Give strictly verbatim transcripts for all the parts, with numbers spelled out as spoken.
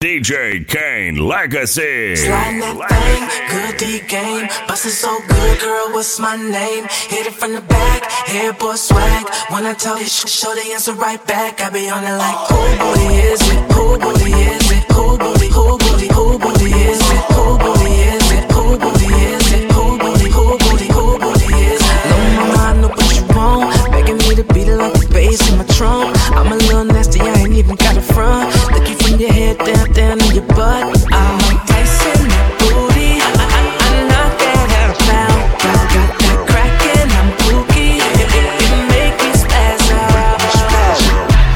D J Kaine Legacy. Sliding that thing, good D game. Bustin' so good, girl, what's my name? Hit it from the back, hair boy swag. When I tell you, sh- show the answer right back. I be on it like, who booty is it? Who booty is it? Who booty, who booty, who booty is it? Who booty is it? Who booty is it? Who booty, who booty, who booty is it? No, my mind, no, but you won't. Begging me to beat it like the bass in my trunk. I'm a little nasty, I ain't even got a front. Looking from your head down. Down in your butt, I'm like Tyson, that booty. I, I, I, I knock that out loud. Got, got that crack and I'm pooky. It, it, it make me spaz out.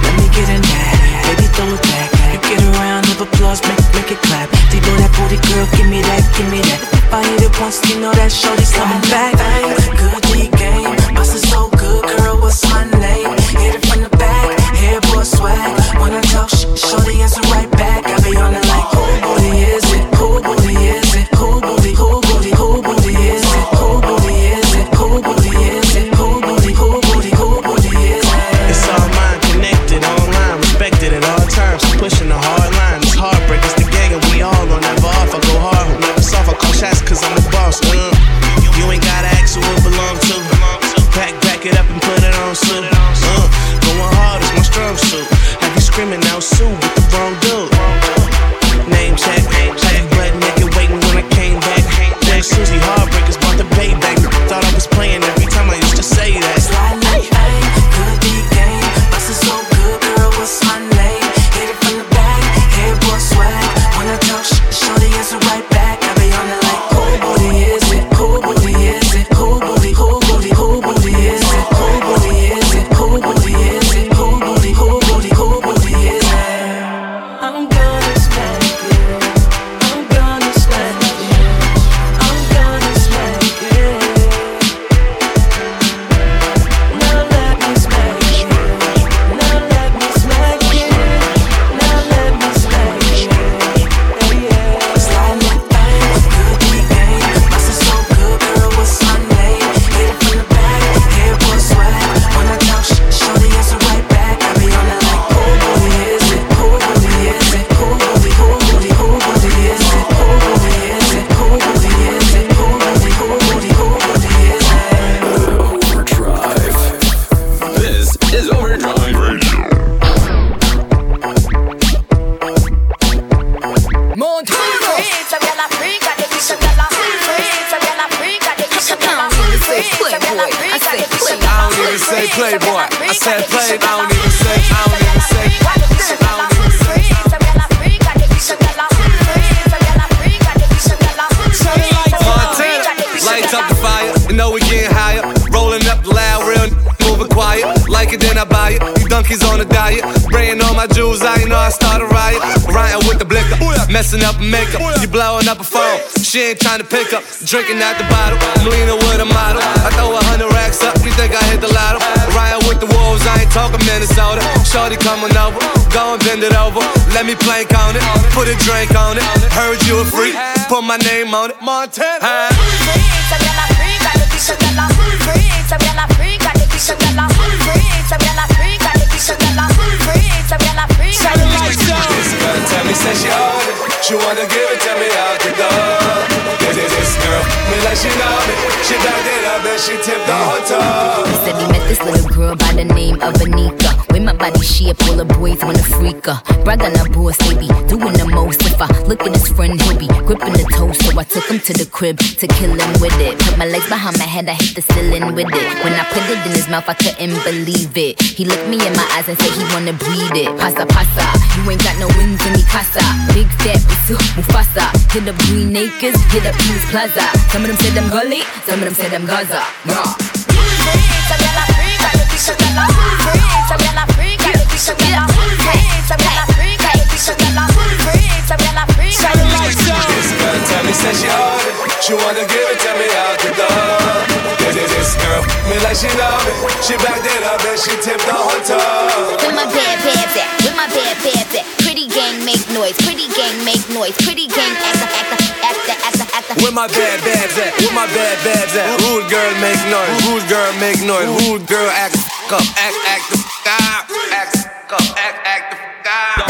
Let me get in that, baby throw it back. You get a round of applause, make, make it clap. D-boy that booty girl, give me that, give me that. If I hit it once, you know that shorty's coming back. Good D game, bust is so good, girl, what's my name? Hit it from the back, hair boy swag. When I talk sh- shorty answer right back. Messing up a makeup, you blowing up a phone. She ain't trying to pick up, drinking out the bottle. I'm leaning with a model. I throw a hundred racks up, you think I hit the lotto. Ryan with the wolves, I ain't talking Minnesota. Shorty coming over, go and bend it over. Let me plank on it, put a drink on it. Heard you a freak, put my name on it. Montana. Huh? Tell me, say she on it. She wanna give it, tell me how to go. This is this girl, me like she know me. She backed it up and she tipped the whole top. He said he met this little girl by the name of Anika. With my body shape, all the boys wanna freak her. Brag on her boss, they be doing the most. If I look at his friend, he'll be gripping the toe. So I took him to the crib to kill him with it. Put my legs behind my head, I hit the ceiling with it. When I put it in his mouth, I couldn't believe it. He looked me in my eyes and said he wanna bleed it. Pasa, pasa, you ain't got no wings in me casa. Big fat bitch, Mufasa. Hit up Green Acres, hit up East Plaza. Some of them said I'm gully, some of them said I'm Gaza. Raw. Tell me, say she on it. She wanna give it, tell me how to go. This is this girl, me like she know me. She backed it up and she tipped the whole toe. With my bad babs at, with my bad babs at. Pretty gang make noise, pretty gang make noise, pretty gang after, after, after, after. With my bad babs at, with my bad babs at. Rude girl make noise, rude girl make noise, rude girl act the f*** up, act, act the f*** up, act the f*** up, act, act the f*** up.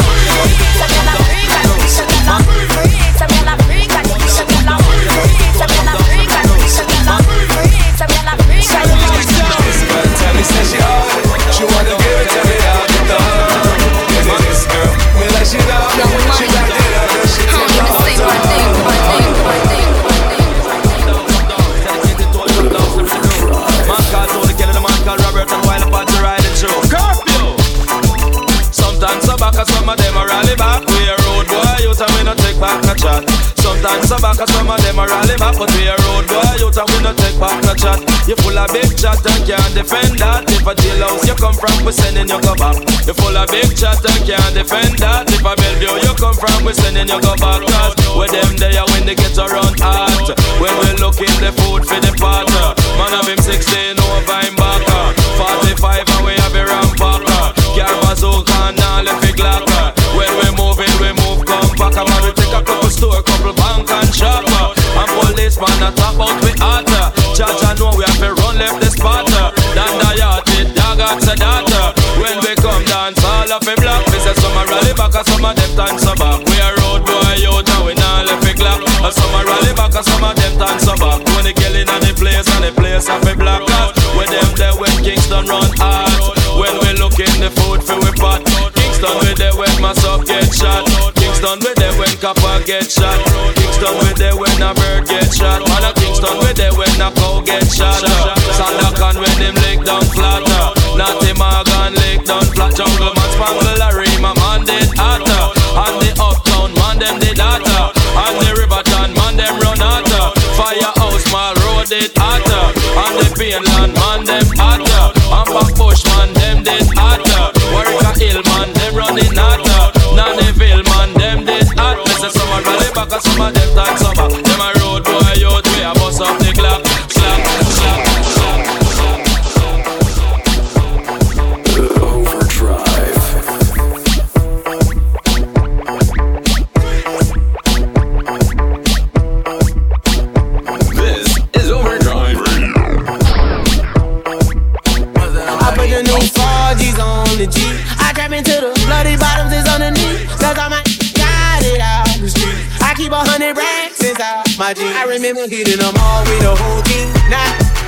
stand so back, some of them are rally back, but we a road boy, you talk, we no take back no chat. You full of big chat and can't defend that. If a jailhouse you come from, we sending you go back. You full of big chat and can't defend that. If a Bellevue you come from, we sending you go back. Cause with them there when they get around hot, when we looking the food for the pot. Man of him sixteen over him back, forty-five and we have a rampart. Carbazook and all if we glock. When we move in, we move compact. Man, we take a couple store, couple bank and shop. And policeman a tap out we hot. Judge I know we have to run left the spot. Down the yard, the dog at the data. When we come dance, all of him black. We say some are rally back and some are them time so back. We are road boy out and we not left the glock. And some are rally back and some are them time so back. When the girl in and the place and the place have a black. With them there when Kingston run hard. When we look in the food for we pot. Kingston with the when my sub get shot. Kingston with the when copper get shot. Kingston with the when a bird get shot. Man a Kingston with the when a cow get shot. Sandakan when him lick down flat. Natty Morgan lick down flat. Jungle man spangle a ream a man did hot. And the uptown man them did hot. And the Riverton man them run hot. Firehouse mall road did hot. And the Painland man them hot. And back bush man them did hot. Warwick Hill man them running hot. Nannyville man them did hot. Listen some are rally back and some are them time summer. Them a road boy out we a bust up the clock. Slap, slap, slap, slap, slap. The Overdrive. This is Overdrive. Forgies on the G. I trap into the bloody bottoms is on the knee. Cause I might got it out the street. I keep a hundred racks inside my jeans. I remember hitting them all with a whole team. Now,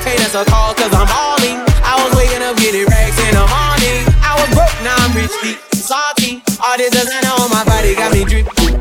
hey, that's a call cause I'm balling. I was waking up getting racks in the morning. I was broke, now I'm rich, deep, salty. All this designer on my body got me dripping.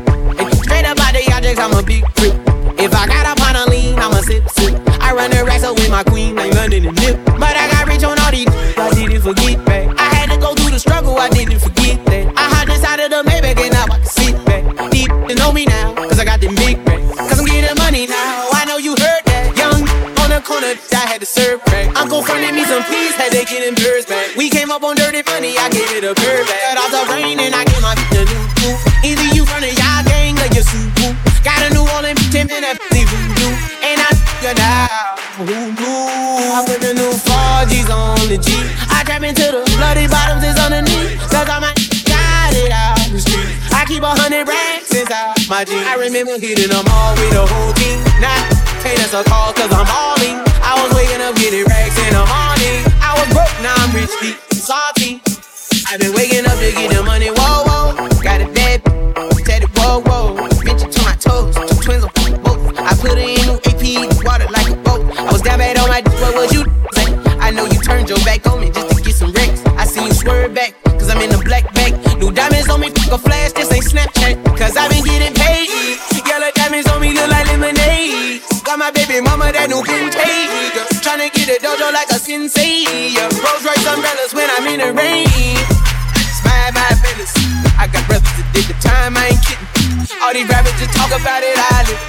Straight up out the objects, I'm a big creep. If I got up on a lean, I'm a sip, sip. I run the racks up with my queen, like London and Nip. But I got rich on all these, I didn't forget back. I had to go through the struggle, I didn't forget that. I hopped inside of the Maybach and now I can sit back. Deep, they know me now, cause I got them big racks. Cause I'm getting money now, I know you heard that. Young on the corner, I had to serve crack. Uncle fronted me some peas, had to get them birds back. We came up on dirty money, I gave it a bird back. Cut off the rain and I gave my bitch a new poof. Either you front of y'all gang or your suit. Got a new all in ten minutes, leave you. And I figured out who knew. I put the new four G's on the G. I trap into the bloody bottoms is on the knee. Cause I might got it out the street. I keep a hundred racks inside my jeans. I remember hitting them all with a whole team. Now, hey, that's a call cause I'm balling. I was waking up getting racks in the morning. I was broke, now I'm rich, deep, salty. I've been waking up to get the money, whoa, whoa. Got a bad bitch, tatted, whoa, whoa. Bitch to my toes, two twins on both. I put her in new A P, water like a boat. I was down bad on my d- what was you say? I know you turned your back on me just to get some racks. I see you swerve back, cause I'm in the black bag. New diamonds on me, fuck a flash, this ain't Snapchat. Cause I've been getting paid. Yellow diamonds on me look like lemonade. Got my baby mama that new blue tape. Tryna get a dojo like a sensei. Rolls Royce umbrellas when I'm in the rain. I got brothers that did the time, I ain't kidding. All these rappers just talk about it, I live.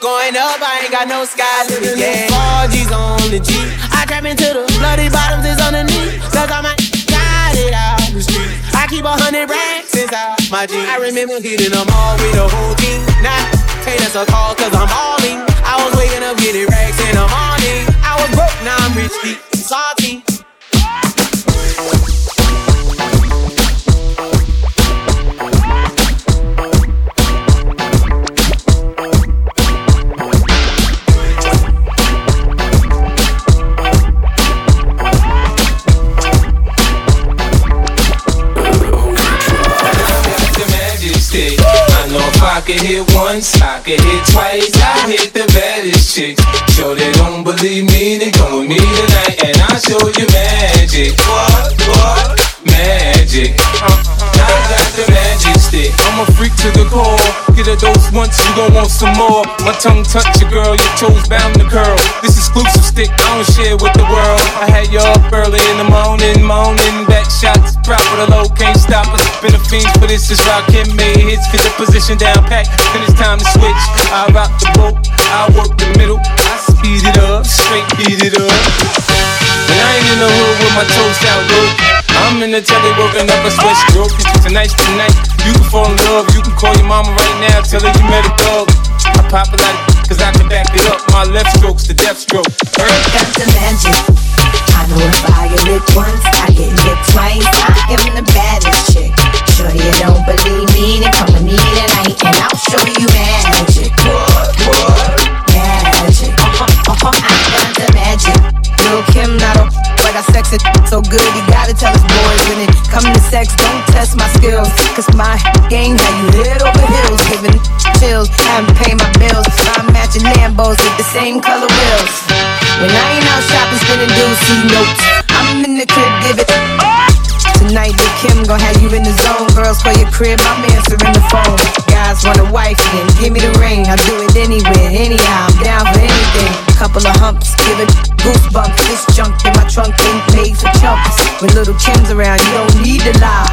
Going up, I ain't got no sky limit, yeah. four G's on the G. I trap into the bloody bottoms is on the knee. Cause I might got it out the street. I keep a hundred racks inside my jeans. I remember hitting them all with a whole team. Now, hey, that's a call cause I'm balling. I was waking up getting racks in the morning. I was broke, now I'm rich, deep, salty. I can hit once, I can hit twice, I hit the baddest chicks. So they don't believe me, they come with me tonight, and I'll show you magic. What, what? magic. Now I got the magic stick. I'm a freak to the core. Get a dose once, you gon' want some more. My tongue touch your girl, your toes bound to curl. This exclusive stick, I don't share with the world. I had y'all early in the morning, moaning. Back shots, drop with a low, can't stop us. Been a fiend for this, this rockin' made hits. Get the position down pat, then it's time to switch. I rock the rope, I work the middle. I speed it up, straight beat it up. And I ain't in the hood with my toes out, dude. I'm in the telly working up a sweat stroke. Tonight's the night. You can fall in love. You can call your mama right now. Tell her you met a dog. I pop it like cause I can back it up. My left stroke's the death stroke. Earth. I got the magic. I know if I get it once, I get it twice. I am the baddest chick. Sure you don't believe me, then come with me tonight, and I'll show you magic. What? What? Magic. Uh-huh, uh-huh. I got the magic. Lil' Kim, not a but I sex it so good, you gotta tell us boys in it. Coming to sex, don't test my skills. Cause my game got you head over heels. Giving chills, haven't paid my bills. I'm matching Lambos with the same color wheels. When I ain't out shopping, spinning juicy notes, I'm in the crib, give it. Tonight, Lil' Kim gon' have you in the zone. Girls, call your crib, I'm answering the phone. Guys want a wife, and give me the ring. I'll do it anywhere, anyhow, I'm down for anything. Couple of humps, give it goosebumps. This junk in my trunk ain't made for chumps. When little Kim's around, you don't need to lie.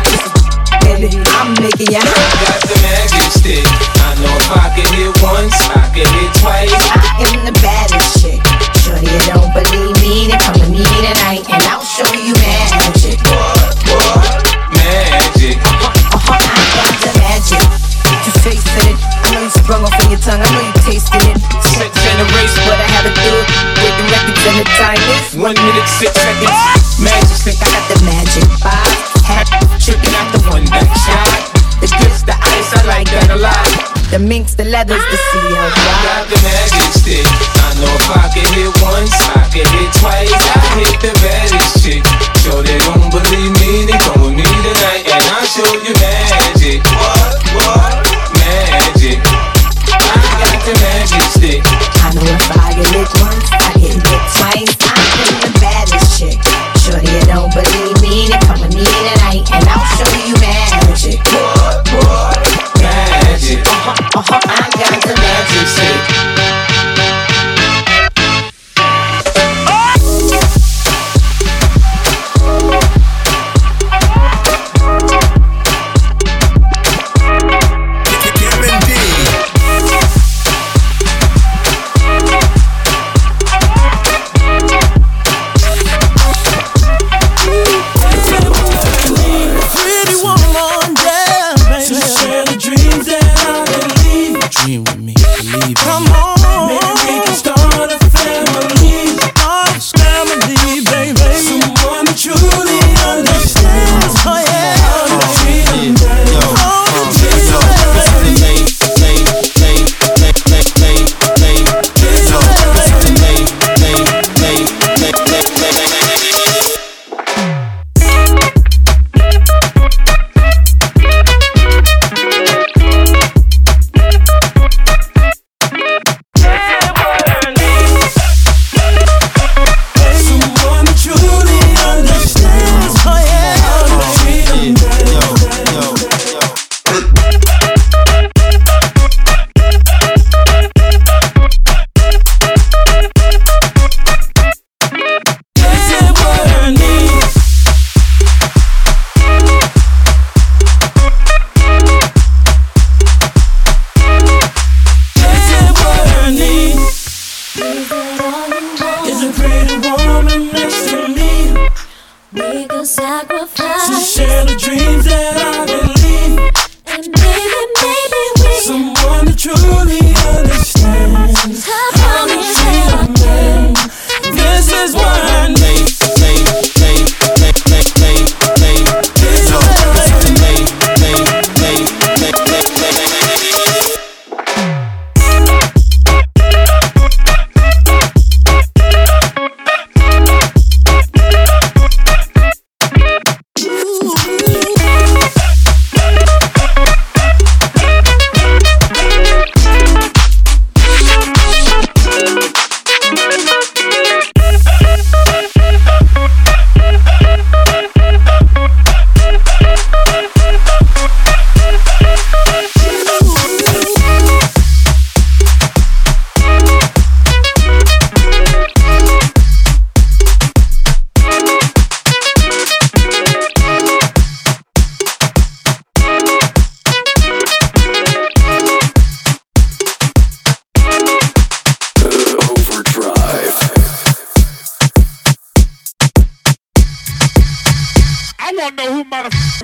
Baby, I'm making you happy. I got the magic stick. I know if I can hit once, I can hit twice. I am the baddest chick. Sure you don't believe me, then come to me tonight, and I'll show you magic. What? What? Magic. Uh-huh, uh-huh, I got the magic. You're facing it. I know you sprung off in your tongue. I know you tasted it. Six generation, but I haven't do it. Breaking records and the time is one minute, six seconds. Magic stick, I got the magic five. Hat, chicken out the one back shot. The grits, the ice, I like that a lot. The minks, the leathers, the C L Y. I got the magic stick. I know if I can hit once, I can hit twice. I hit the baddest chick. Sure they don't believe me, they come with me tonight, and I'll show you magic. What? What? Magic. I got the magic stick. I know if I get it once, I get it twice. I'm the baddest chick. Sure you don't believe me, then come with me tonight, and I'll show you magic. What? What? Magic. Uh-huh, uh-huh. I got the magic stick. Oh!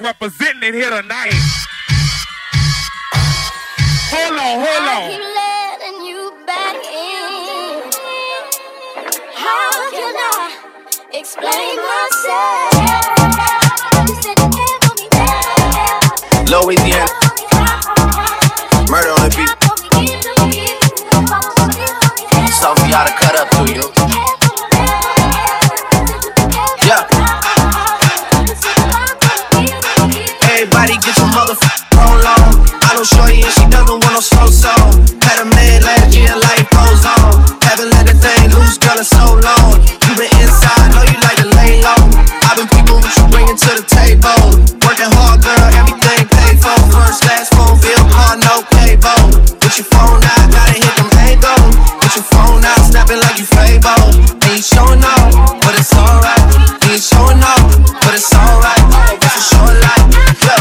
representing it here tonight. Hold on, hold on. I keep letting you back in. How can I explain myself? Louisiana. Murder on the beat. Sophie ought to cut up to you. Shorty and she doesn't want no slow song. Had a man last year, life goes on. Haven't let the thing loose, girl, it's so long. You been inside, know you like to lay low. I been people, what you bringing to the table. Working hard, girl, everything paid for. First, last phone bill, car, no cable. With your phone out, gotta hit them angles. With your phone out, snapping like you Fabo. Ain't showing up, but it's alright. Ain't showing up, but it's alright. It's a short life, yo.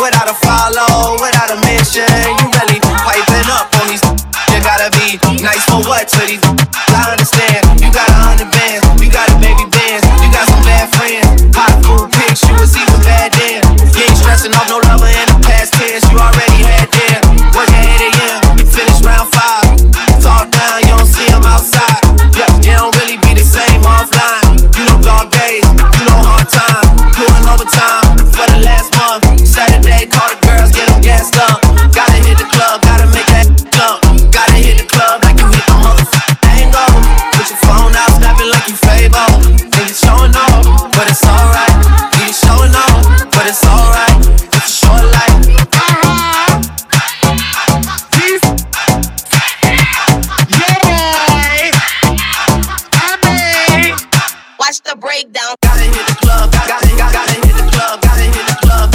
Without a follow, without a mission, you really piping up on these. You gotta be nice for what to these. I understand. You got a hundred bands, you got a baby bands, you got some bad friends. Hot food pics, you was even bad then. You ain't stressing off no lover in the past tense. You already had them. Work at eight a m, finish round five. Talk down, you don't see them outside. Yeah, you don't really be the same offline. You know dog days, you know hard time. Doing overtime for the last. Saturday, call the girls, get them gassed up. Gotta hit the club, gotta make that jump. Gotta hit the club like you hit the motherfucking angle. Put your phone out, snapping like you Fabo. And you showing off, but it's alright. You showing off, but it's alright. It's a short life. Yeah, boy. I mean, watch the breakdown. Gotta hit the club, gotta, gotta, gotta hit the club, gotta hit the club.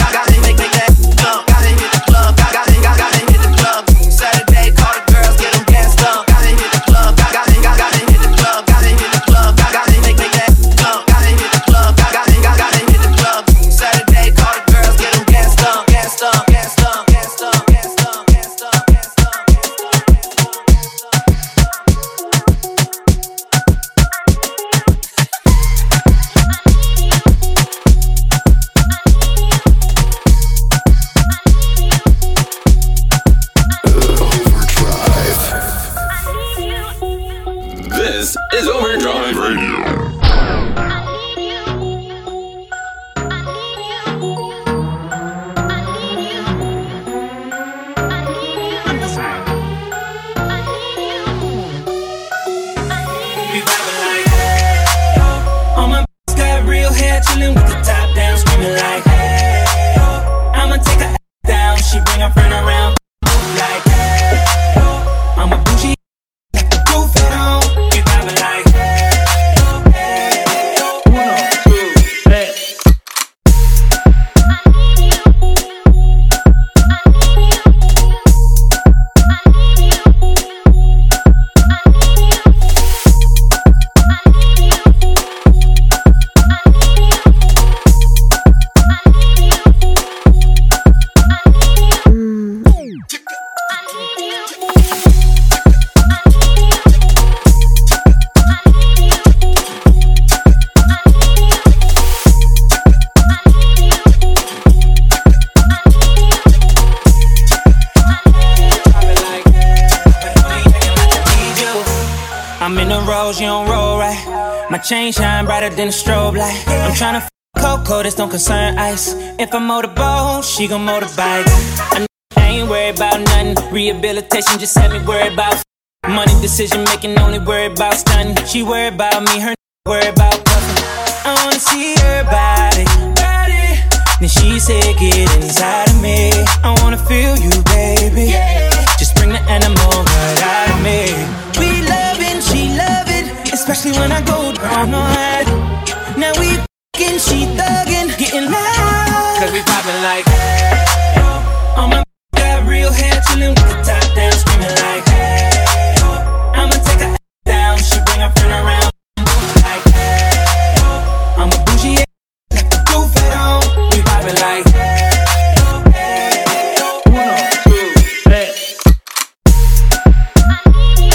Chain shine brighter than a strobe light. I'm tryna f*** Coco, this don't concern ice. If I motorboat, she gon' motorbike. I, I ain't worried about nothing. Rehabilitation just had me worried about money, decision making, only worried about stunning. She worried about me, her n*** worried about puffin'. I wanna see her body, body. Then she said, get inside of me. I wanna feel you, baby. Just bring the animal right out of me. We love it, she love it. especially when I go down on her. Now we fucking, she thuggin', getting loud, cause we poppin' like, hey, oh. All my got real hair, chillin' with the top down, screamin' like, hey, oh. I'ma take her down, she bring her friend around, like, hey, oh. I'm a bougie ass, like the roof at home. We poppin' like, hey, oh, hey, oh. One, two, three. I need you,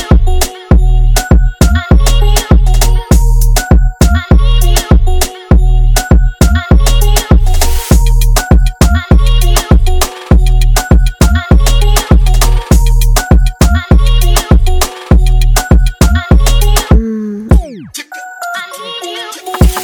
I need you, I need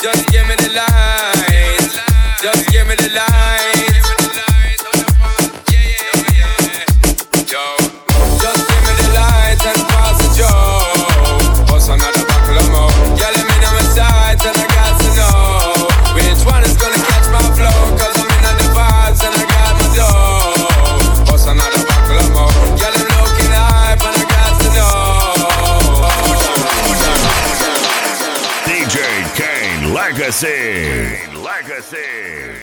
you, I need you, I need you, I need you, I need you, I need you, I need you. D J Kaine Legacy. Kaine Legacy.